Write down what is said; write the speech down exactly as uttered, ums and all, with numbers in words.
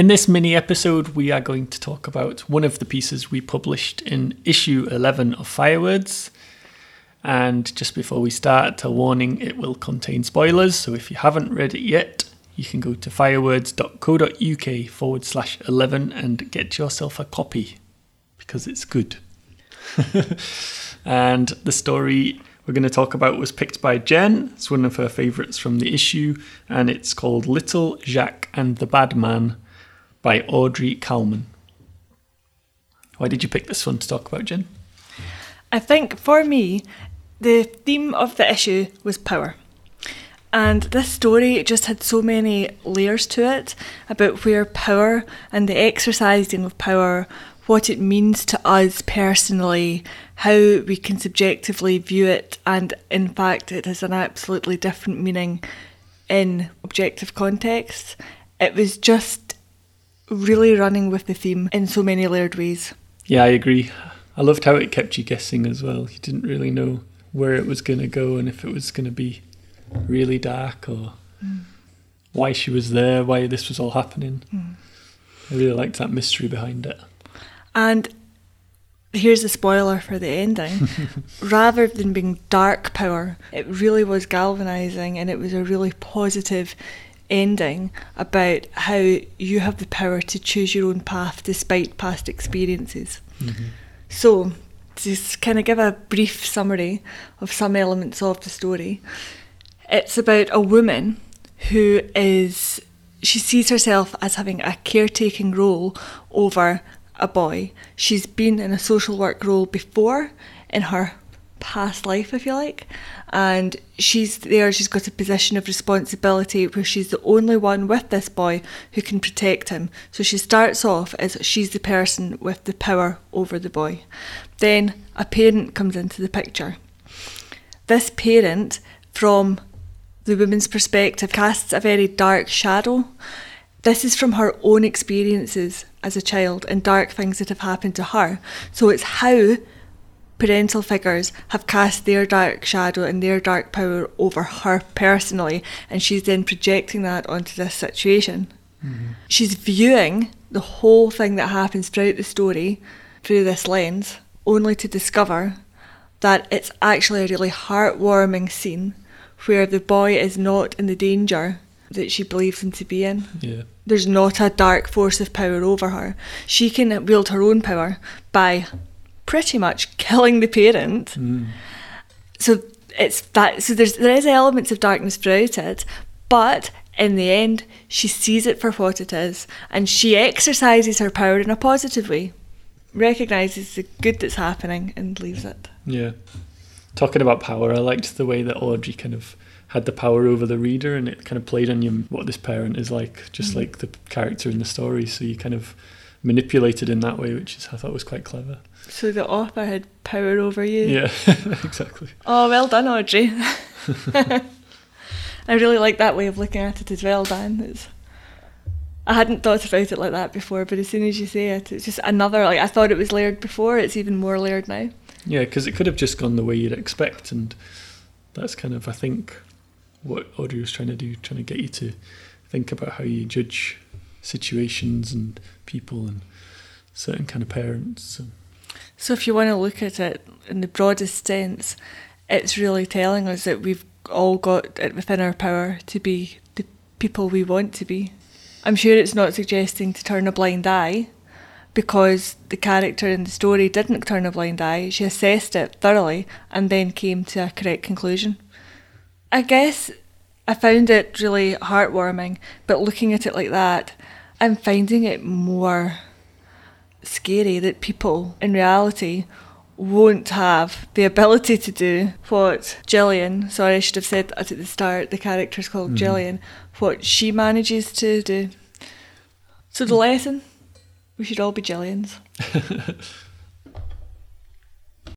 In this mini episode, we are going to talk about one of the pieces we published in issue eleven of Firewords. And just before we start, a warning, it will contain spoilers. So if you haven't read it yet, you can go to firewords dot co dot uk forward slash eleven and get yourself a copy because it's good. And the story we're going to talk about was picked by Jen. It's one of her favourites from the issue, and it's called Little Jacques and the Bad Man by Audrey Kalman. Why did you pick this one to talk about, Jen? I think for me, the theme of the issue was power. And this story just had so many layers to it about where power and the exercising of power, what it means to us personally, how we can subjectively view it, and in fact it has an absolutely different meaning in objective context. It was just really running with the theme in so many layered ways. Yeah, I agree. I loved how it kept you guessing as well. You didn't really know where it was going to go and if it was going to be really dark or mm. why she was there, why this was all happening. Mm. I really liked that mystery behind it. And here's a spoiler for the ending. Rather than being dark power, it really was galvanising, and it was a really positive ending about how you have the power to choose your own path despite past experiences. Mm-hmm. So, to kind of give a brief summary of some elements of the story, it's about a woman who is, she sees herself as having a caretaking role over a boy. She's been in a social work role before in her past life, if you like, and she's there, she's got a position of responsibility where she's the only one with this boy who can protect him. So she starts off as she's the person with the power over the boy. Then a parent comes into the picture. This parent, from the woman's perspective, casts a very dark shadow. This is from her own experiences as a child and dark things that have happened to her. So it's how parental figures have cast their dark shadow and their dark power over her personally, and she's then projecting that onto this situation. Mm-hmm. She's viewing the whole thing that happens throughout the story through this lens, only to discover that it's actually a really heartwarming scene where the boy is not in the danger that she believes him to be in. Yeah. There's not a dark force of power over her. She can wield her own power by pretty much killing the parent. Mm. So it's that. So there's there is elements of darkness throughout it, but in the end, she sees it for what it is, and she exercises her power in a positive way, recognises the good that's happening, and leaves it. Yeah. Talking about power, I liked the way that Audrey kind of had the power over the reader, and it kind of played on you what this parent is like, just mm-hmm. like the character in the story. So you kind of manipulated in that way, which is, I thought was quite clever. So the author had power over you. Yeah, exactly. Oh, well done, Audrey. I really like that way of looking at it as well, Dan. It's, I hadn't thought about it like that before, but as soon as you say it, it's just another, like I thought it was layered before, it's even more layered now. Yeah, because it could have just gone the way you'd expect, and that's kind of, I think, what Audrey was trying to do, trying to get you to think about how you judge situations and people and certain kind of parents. So if you want to look at it in the broadest sense, it's really telling us that we've all got it within our power to be the people we want to be. I'm sure it's not suggesting to turn a blind eye, because the character in the story didn't turn a blind eye. She assessed it thoroughly and then came to a correct conclusion. I guess I found it really heartwarming, but looking at it like that, I'm finding it more scary that people in reality won't have the ability to do what Jillian, sorry, I should have said that at the start, the character's called mm. Jillian, what she manages to do. So the lesson, we should all be Jillians.